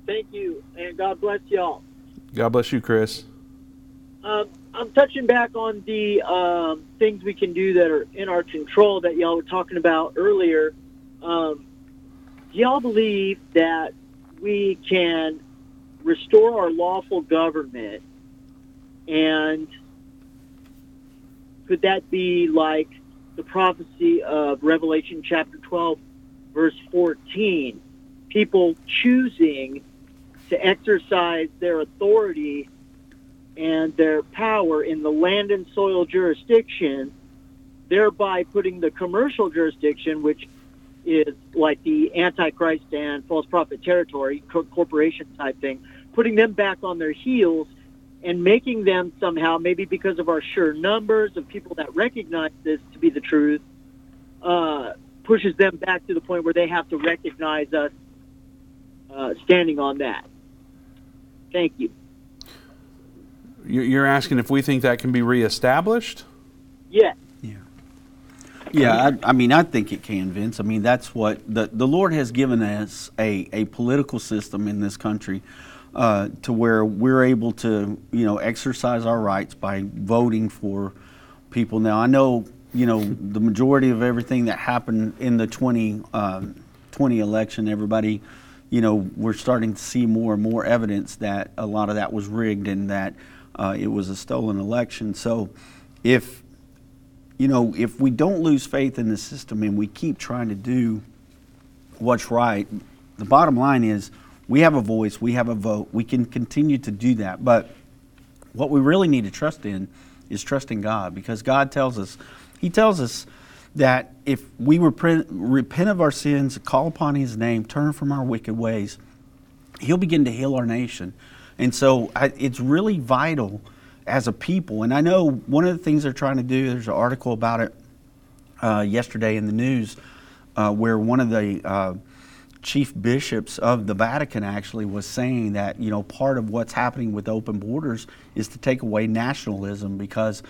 Thank you, and God bless y'all. God bless you, Chris. Uh, I'm touching back on the um, things we can do that are in our control that y'all were talking about earlier. Um, do y'all believe that we can restore our lawful government, and could that be like the prophecy of Revelation chapter twelve, verse fourteen, people choosing to exercise their authority and their power in the land and soil jurisdiction, thereby putting the commercial jurisdiction, which is like the Antichrist and false prophet territory, co- corporation type thing, putting them back on their heels and making them somehow, maybe because of our sheer numbers of people that recognize this to be the truth, uh, pushes them back to the point where they have to recognize us uh, standing on that. Thank you. You're asking if we think that can be reestablished? Yeah. Yeah. Yeah. I, I mean, I think it can, Vince. I mean, that's what the the Lord has given us a a political system in this country uh, to where we're able to, you know, exercise our rights by voting for people. Now, I know, you know, the majority of everything that happened in the twenty twenty election, everybody. You know, we're starting to see more and more evidence that a lot of that was rigged and that uh, it was a stolen election. So if, you know, if we don't lose faith in the system and we keep trying to do what's right, the bottom line is we have a voice, we have a vote, we can continue to do that. But what we really need to trust in is trusting God, because God tells us, He tells us, that if we repent, repent of our sins, call upon His name, turn from our wicked ways, He'll begin to heal our nation. And so I, it's really vital as a people. And I know one of the things they're trying to do, there's an article about it uh, yesterday in the news uh, where one of the uh, chief bishops of the Vatican actually was saying that, you know, part of what's happening with open borders is to take away nationalism, because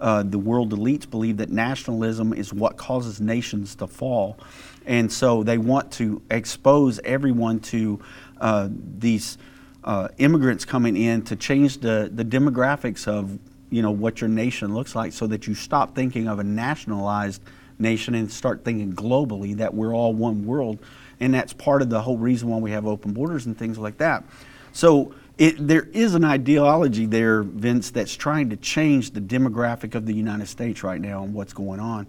uh, the world elites believe that nationalism is what causes nations to fall. And so they want to expose everyone to uh, these uh, immigrants coming in to change the, the demographics of, you know, what your nation looks like, so that you stop thinking of a nationalized nation and start thinking globally, that we're all one world. And that's part of the whole reason why we have open borders and things like that. So it, there is an ideology there, Vince, that's trying to change the demographic of the United States right now and what's going on.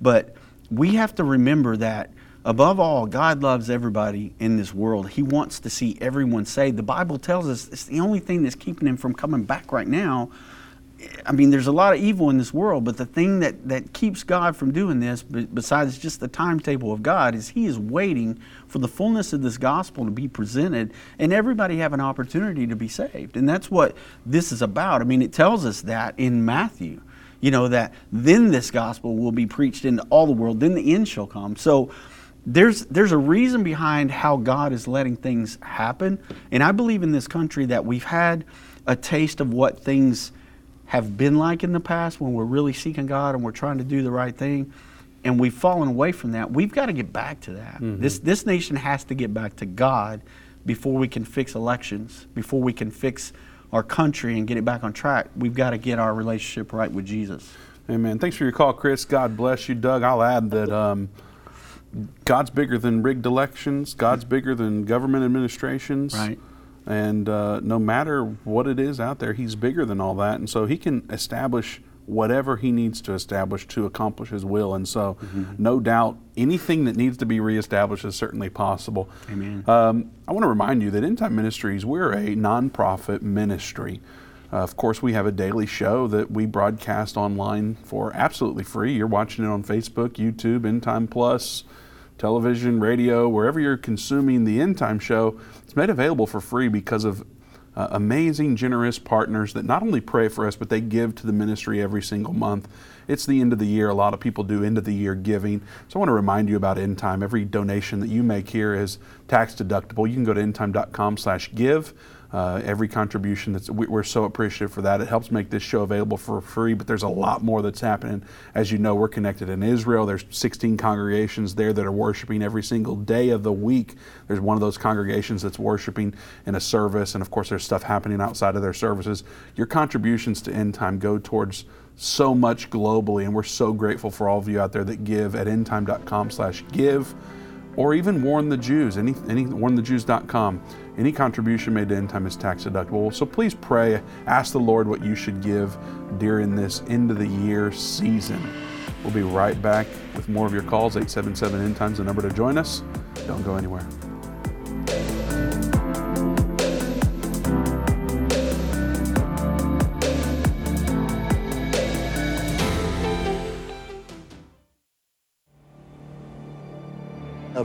But we have to remember that, above all, God loves everybody in this world. He wants to see everyone saved. The Bible tells us it's the only thing that's keeping him from coming back right now. I mean, there's a lot of evil in this world, but the thing that, that keeps God from doing this, besides just the timetable of God, is he is waiting for the fullness of this gospel to be presented and everybody have an opportunity to be saved. And that's what this is about. I mean, it tells us that in Matthew, you know, that then this gospel will be preached into all the world, then the end shall come. So there's there's a reason behind how God is letting things happen. And I believe in this country that we've had a taste of what things have been like in the past, when we're really seeking God and we're trying to do the right thing, and we've fallen away from that. We've got to get back to that. Mm-hmm. This this nation has to get back to God before we can fix elections, before we can fix our country and get it back on track. We've got to get our relationship right with Jesus. Amen. Thanks for your call, Chris. God bless you, Doug. I'll add that um, God's bigger than rigged elections. God's bigger than government administrations. Right. And uh, no matter what it is out there, he's bigger than all that. And so he can establish whatever he needs to establish to accomplish his will. And so mm-hmm. no doubt anything that needs to be reestablished is certainly possible. Amen. Um, I want to remind you that End Time Ministries, we're a nonprofit ministry. Uh, of course, we have a daily show that we broadcast online for absolutely free. You're watching it on Facebook, YouTube, End Time Plus, television, radio, wherever you're consuming the End Time show. It's made available for free because of uh, amazing, generous partners that not only pray for us, but they give to the ministry every single month. It's the end of the year. A lot of people do end of the year giving. So I want to remind you about End Time. Every donation that you make here is tax deductible. You can go to endtime dot com slash give. Uh, every contribution, that's we're so appreciative for that. It helps make this show available for free, but there's a lot more that's happening. As you know, we're connected in Israel. There's sixteen congregations there that are worshiping every single day of the week. There's one of those congregations that's worshiping in a service, and of course there's stuff happening outside of their services. Your contributions to End Time go towards so much globally, and we're so grateful for all of you out there that give at endtime dot com slash give. Or even Warn the Jews, any, any, warn the jews dot com. Any contribution made to End Time is tax deductible. So please pray, ask the Lord what you should give during this end of the year season. We'll be right back with more of your calls. eight seven seven end times, the number to join us. Don't go anywhere. A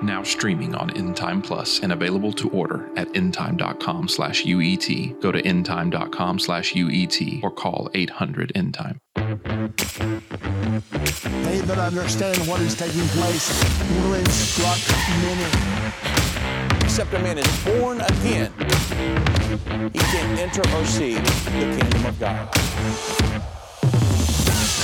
Now streaming on Endtime Plus and available to order at endtime dot com slash U E T. Go to endtime dot com slash U E T or call eight hundred end time. They that understand what is taking place will instruct many. Except a man is born again, he can't enter or see the kingdom of God.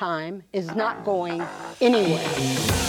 time is not going anywhere.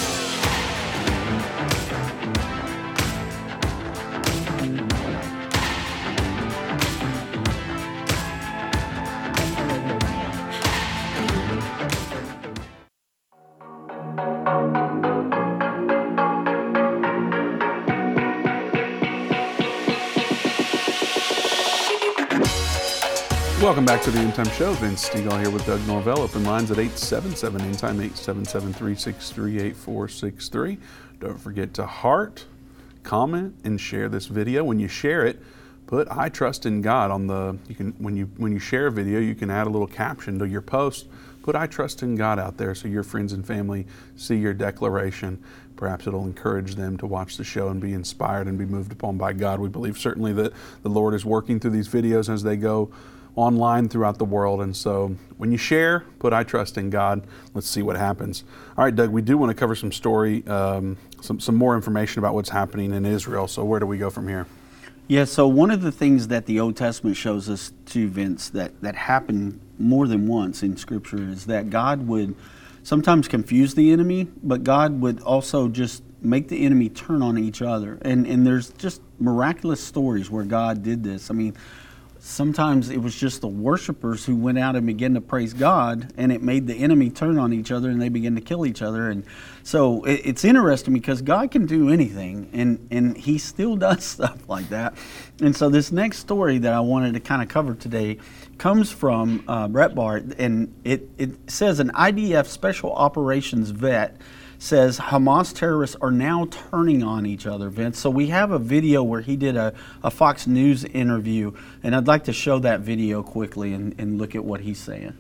Welcome back to the End Time Show. Vince Seagull here with Doug Norvell. Open lines at eight seven seven, End Time, eight seven seven, three six three, eight four six three. Don't forget to heart, comment, and share this video. When you share it, put "I trust in God" on the, you can, when you when you share a video, you can add a little caption to your post. Put "I trust in God" out there so your friends and family see your declaration. Perhaps it'll encourage them to watch the show and be inspired and be moved upon by God. We believe certainly that the Lord is working through these videos as they go online throughout the world. And so when you share, put "I trust in God." Let's see what happens. All right, Doug, we do want to cover some story, um, some, some more information about what's happening in Israel. So where do we go from here? Yeah, so one of the things that the Old Testament shows us too, Vince, that, that happened more than once in Scripture is that God would sometimes confuse the enemy, but God would also just make the enemy turn on each other. And, and there's just miraculous stories where God did this. I mean, sometimes it was just the worshipers who went out and began to praise God, and it made the enemy turn on each other, and they began to kill each other. And so it, it's interesting because God can do anything, and, and He still does stuff like that. And so this next story that I wanted to kind of cover today comes from uh, Breitbart, and it, it says an I D F special operations vet says Hamas terrorists are now turning on each other, Vince. So we have a video where he did a, a Fox News interview, and I'd like to show that video quickly and, and look at what he's saying.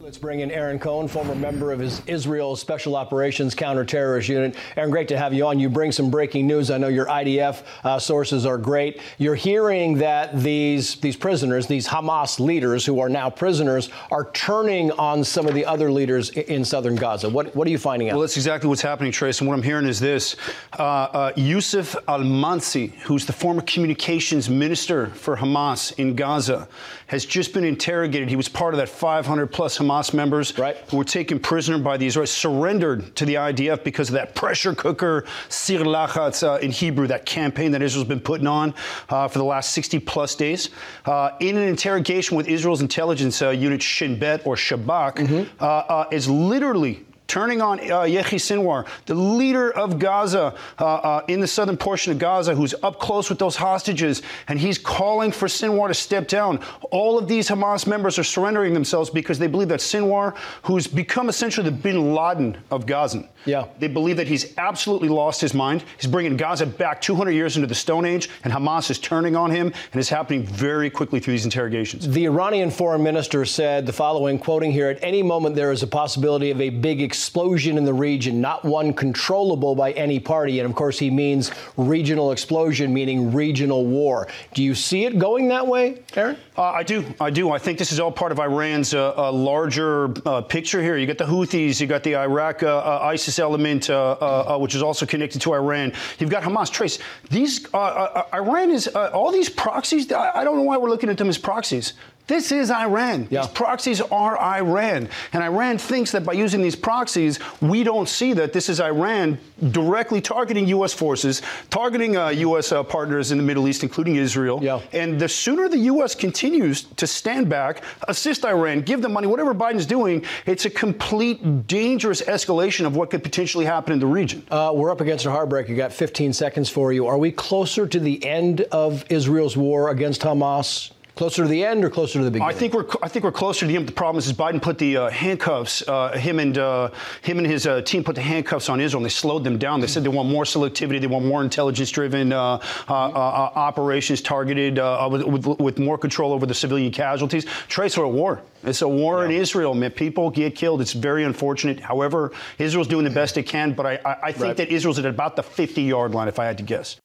Let's bring in Aaron Cohn, former member of his Israel Special Operations Counterterrorist Unit. Aaron, great to have you on. You bring some breaking news. I know your I D F uh, sources are great. You're hearing that these these prisoners, these Hamas leaders who are now prisoners, are turning on some of the other leaders in, in southern Gaza. What what are you finding out? Well, that's exactly what's happening, Trace. And what I'm hearing is this. Uh, uh, Youssef Al-Mansi, who's the former communications minister for Hamas in Gaza, has just been interrogated. He was part of that five hundred plus Hamas members right. who were taken prisoner by the Israelis, surrendered to the I D F because of that pressure cooker, Sir Lachatz uh, in Hebrew, that campaign that Israel's been putting on uh, for the last sixty plus days. Uh, in an interrogation with Israel's intelligence uh, unit, Shin Bet or Shabak, mm-hmm. uh, uh, is literally turning on uh, Yehi Sinwar, the leader of Gaza uh, uh, in the southern portion of Gaza, who's up close with those hostages, and he's calling for Sinwar to step down. All of these Hamas members are surrendering themselves because they believe that Sinwar, who's become essentially the bin Laden of Gaza, yeah. they believe that he's absolutely lost his mind. He's bringing Gaza back two hundred years into the Stone Age, and Hamas is turning on him, and it's happening very quickly through these interrogations. The Iranian foreign minister said the following, quoting here, "At any moment there is a possibility of a big experience explosion in the region, not one controllable by any party." And of course, he means regional explosion, meaning regional war. Do you see it going that way, Aaron? Uh, I do. I do. I think this is all part of Iran's uh, uh, larger uh, picture here. You got the Houthis, you got the Iraq uh, uh, ISIS element, uh, uh, uh, which is also connected to Iran. You've got Hamas. Trace, these uh, uh, Iran is uh, all these proxies. I don't know why we're looking at them as proxies. This is Iran. Yeah. These proxies are Iran. And Iran thinks that by using these proxies, we don't see that this is Iran directly targeting U S forces, targeting uh, U S uh, partners in the Middle East, including Israel. Yeah. And the sooner the U S continues to stand back, assist Iran, give them money, whatever Biden's doing, it's a complete dangerous escalation of what could potentially happen in the region. Uh, we're up against a heartbreak. You got fifteen seconds for you. Are we closer to the end of Israel's war against Hamas? Closer to the end or closer to the beginning? I think we're I think we're closer to the end. The problem is, is Biden put the uh, handcuffs. Uh, him and uh, him and his uh, team put the handcuffs on Israel, and they slowed them down. They said they want more selectivity, they want more intelligence-driven uh, uh, uh, operations targeted uh, with, with with more control over the civilian casualties. Trace, we're at war. It's a war yeah. in Israel, man. People get killed. It's very unfortunate. However, Israel's doing the best it can, but I I, I think right. that Israel's at about the fifty-yard line, if I had to guess.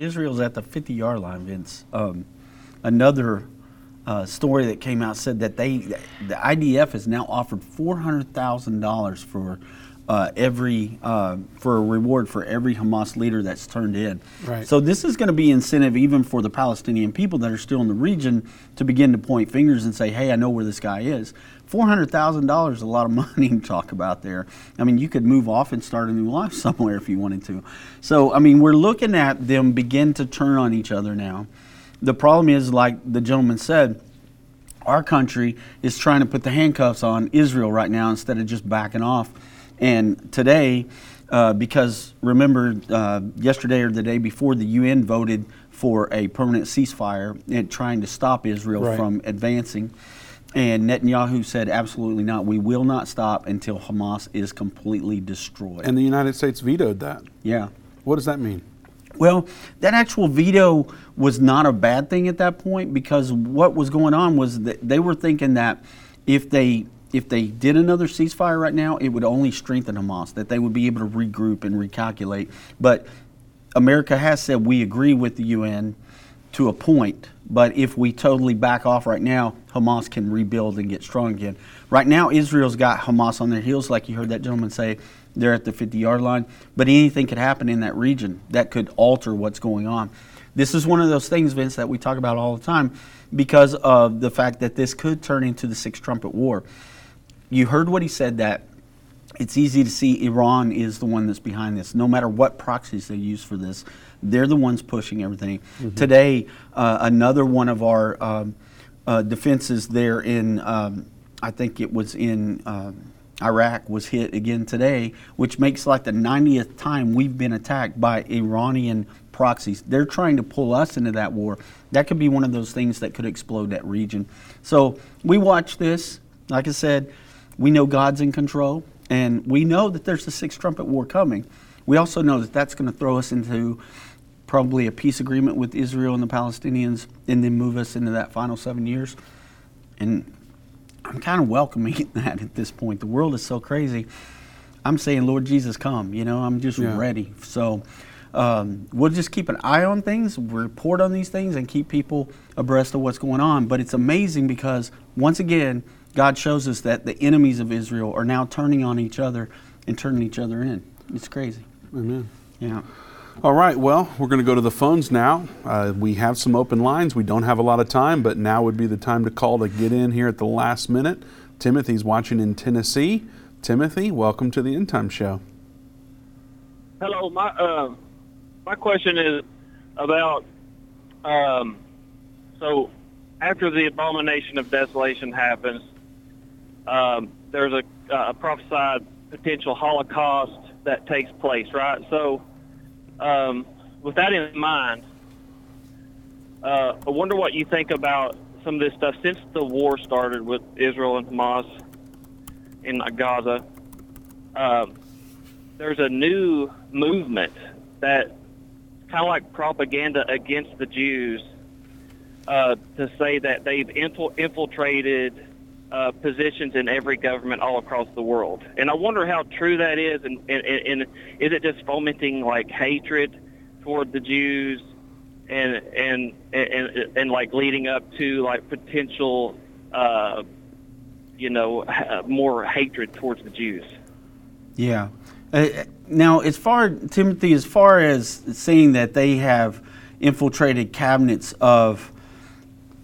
Israel's at the fifty-yard line, Vince. Um, Another uh, story that came out said that they, the I D F has now offered four hundred thousand dollars for uh, every uh, for a reward for every Hamas leader that's turned in. Right. So this is going to be incentive even for the Palestinian people that are still in the region to begin to point fingers and say, hey, I know where this guy is. four hundred thousand dollars is a lot of money to talk about there. I mean, you could move off and start a new life somewhere if you wanted to. So, I mean, we're looking at them begin to turn on each other now. The problem is, like the gentleman said, our country is trying to put the handcuffs on Israel right now instead of just backing off. And today, uh, because remember, uh, yesterday or the day before, the U N voted for a permanent ceasefire and trying to stop Israel right. from advancing. And Netanyahu said, absolutely not. We will not stop until Hamas is completely destroyed. And the United States vetoed that. Yeah. What does that mean? Well, that actual veto was not a bad thing at that point, because what was going on was that they were thinking that if they if they did another ceasefire right now, it would only strengthen Hamas, that they would be able to regroup and recalculate. But America has said we agree with the U N to a point, but if we totally back off right now, Hamas can rebuild and get strong again. Right now, Israel's got Hamas on their heels, like you heard that gentleman say. They're at the fifty-yard line, but anything could happen in that region that could alter what's going on. This is one of those things, Vince, that we talk about all the time because of the fact that this could turn into the Six Trumpet War. You heard what he said, that it's easy to see Iran is the one that's behind this. No matter what proxies they use for this, they're the ones pushing everything. Mm-hmm. Today, uh, another one of our um, uh, defenses there in, um, I think it was in... Uh, Iraq was hit again today, which makes like the ninetieth time we've been attacked by Iranian proxies. They're trying to pull us into that war. That could be one of those things that could explode that region. So we watch this. Like I said, we know God's in control, and we know that there's the Sixth Trumpet War coming. We also know that that's going to throw us into probably a peace agreement with Israel and the Palestinians, and then move us into that final seven years. And I'm kind of welcoming that at this point. The world is so crazy. I'm saying, Lord Jesus, come. You know, I'm just yeah. ready. So um, we'll just keep an eye on things, report on these things, and keep people abreast of what's going on. But it's amazing because, once again, God shows us that the enemies of Israel are now turning on each other and turning each other in. It's crazy. Amen. Yeah. All right, well, we're going to go to the phones now. Uh, we have some open lines. We don't have a lot of time, but now would be the time to call to get in here at the last minute. Timothy's watching in Tennessee. Timothy, welcome to the End Time Show. Hello. My uh, my question is about, um, so after the abomination of desolation happens, um, there's a, a prophesied potential Holocaust that takes place, right? So... Um, with that in mind, uh, I wonder what you think about some of this stuff since the war started with Israel and Hamas in Gaza. Um, there's a new movement that's kind of like propaganda against the Jews uh, to say that they've infil- infiltrated uh, positions in every government all across the world. And I wonder how true that is, and, and, and is it just fomenting like hatred toward the Jews and and and, and, and like leading up to like potential uh, you know uh, more hatred towards the Jews? Yeah. Uh, now as far, Timothy, as far as seeing that they have infiltrated cabinets of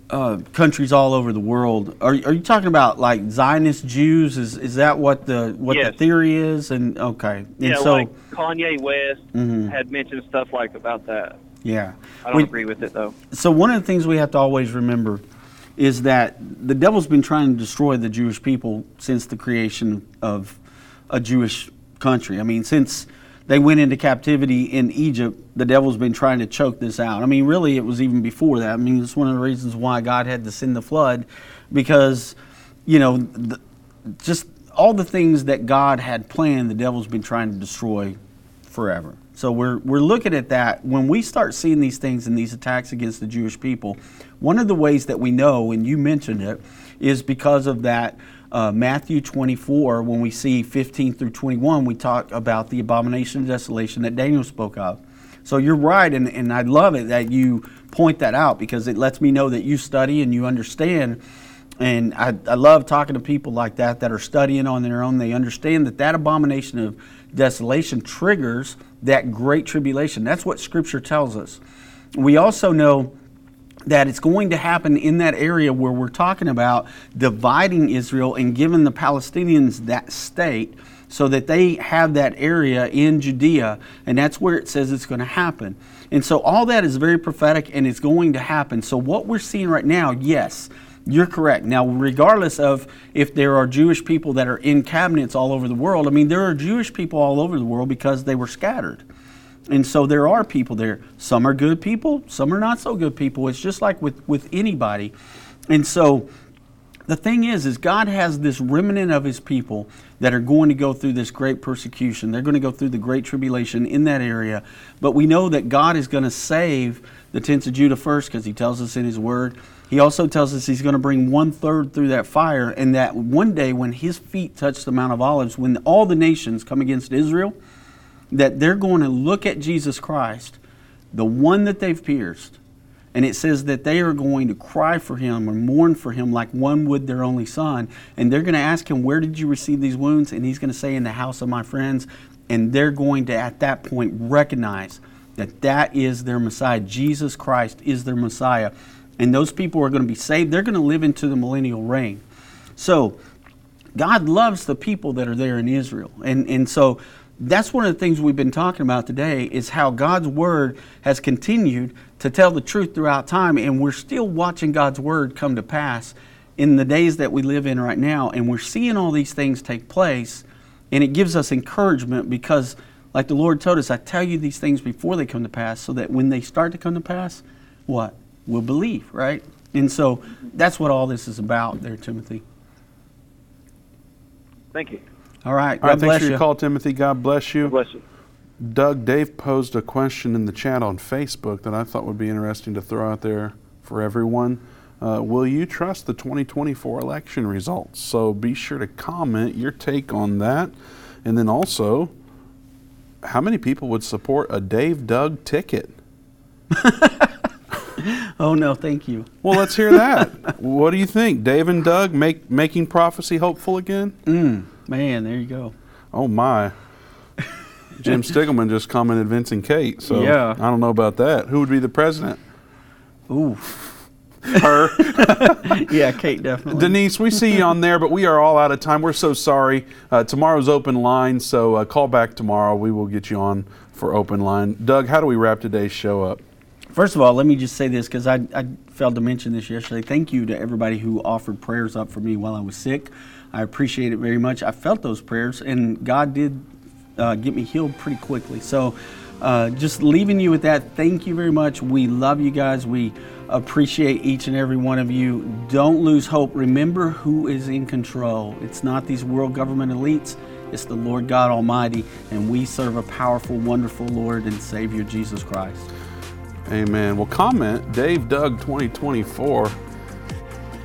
Uh, countries all over the world. Are are you talking about like Zionist Jews? Is is that what the what yes. the theory is? And okay, and yeah, so like Kanye West mm-hmm. had mentioned stuff like about that. Yeah, I don't we, agree with it though. So one of the things we have to always remember is that the devil's been trying to destroy the Jewish people since the creation of a Jewish country. I mean, since they went into captivity in Egypt, the devil's been trying to choke this out. I mean, really, it was even before that. I mean, it's one of the reasons why God had to send the flood, because, you know, the, just all the things that God had planned, the devil's been trying to destroy forever. So we're we're looking at that. When we start seeing these things and these attacks against the Jewish people, one of the ways that we know, and you mentioned it, is because of that Uh, Matthew twenty-four, when we see fifteen through twenty-one, we talk about the abomination of desolation that Daniel spoke of. So you're right, and, and I love it that you point that out, because it lets me know that you study and you understand And I, I love talking to people like that that are studying on their own. They understand that that abomination of desolation triggers that great tribulation. That's what Scripture tells us. We also know that it's going to happen in that area where we're talking about dividing Israel and giving the Palestinians that state so that they have that area in Judea, and that's where it says it's going to happen. And so all that is very prophetic, and it's going to happen. So what we're seeing right now, yes, you're correct. Now, regardless of if there are Jewish people that are in cabinets all over the world, I mean, there are Jewish people all over the world because they were scattered. And so there are people there. Some are good people, some are not so good people. It's just like with, with anybody. And so the thing is, is God has this remnant of His people that are going to go through this great persecution. They're going to go through the great tribulation in that area. But we know that God is going to save the tents of Judah first, because He tells us in His Word. He also tells us He's going to bring one-third through that fire, and that one day when His feet touch the Mount of Olives, when all the nations come against Israel, that they're going to look at Jesus Christ, the one that they've pierced, and it says that they are going to cry for Him or mourn for Him like one would their only son, and they're going to ask Him, where did you receive these wounds? And He's going to say, in the house of my friends. And they're going to, at that point, recognize that that is their Messiah. Jesus Christ is their Messiah, and those people are going to be saved. They're going to live into the millennial reign. So God loves the people that are there in Israel, and and so that's one of the things we've been talking about today, is how God's Word has continued to tell the truth throughout time, and we're still watching God's Word come to pass in the days that we live in right now, and we're seeing all these things take place, and it gives us encouragement because, like the Lord told us, I tell you these things before they come to pass, so that when they start to come to pass, what? We'll believe, right? And so that's what all this is about there, Timothy. Thank you. All right. God All right, bless thanks for your you. call, Timothy. God bless you. God bless you. Doug, Dave posed a question in the chat on Facebook that I thought would be interesting to throw out there for everyone. Uh, will you trust the twenty twenty-four election results? So be sure to comment your take on that. And then also, how many people would support a Dave Doug ticket? Oh, no, thank you. Well, let's hear that. What do you think? Dave and Doug make making prophecy hopeful again? Mm. Man, there you go. Oh, my. Jim Stiglman just commented Vince and Kate, so yeah. I don't know about that. Who would be the president? Ooh. Her. Yeah, Kate definitely. Denise, we see you on there, but we are all out of time. We're so sorry. Uh, tomorrow's open line, so uh, call back tomorrow. We will get you on for open line. Doug, how do we wrap today's show up? First of all, let me just say this, because I, I failed to mention this yesterday. Thank you to everybody who offered prayers up for me while I was sick. I appreciate it very much. I felt those prayers, and God did uh, get me healed pretty quickly. So uh, just leaving you with that, thank you very much. We love you guys. We appreciate each and every one of you. Don't lose hope. Remember who is in control. It's not these world government elites. It's the Lord God Almighty, and we serve a powerful, wonderful Lord and Savior, Jesus Christ. Amen. Well, comment Dave Doug twenty twenty-four.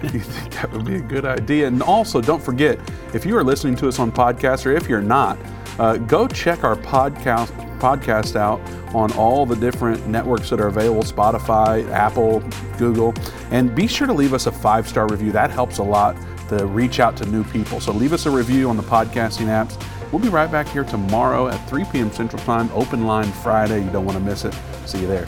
You think that would be a good idea? And also, don't forget, if you are listening to us on podcast, or if you're not, uh, go check our podcast podcast out on all the different networks that are available, Spotify, Apple, Google, and be sure to leave us a five-star review. That helps a lot to reach out to new people. So leave us a review on the podcasting apps. We'll be right back here tomorrow at three p.m. Central Time, Open Line Friday. You don't want to miss it. See you there.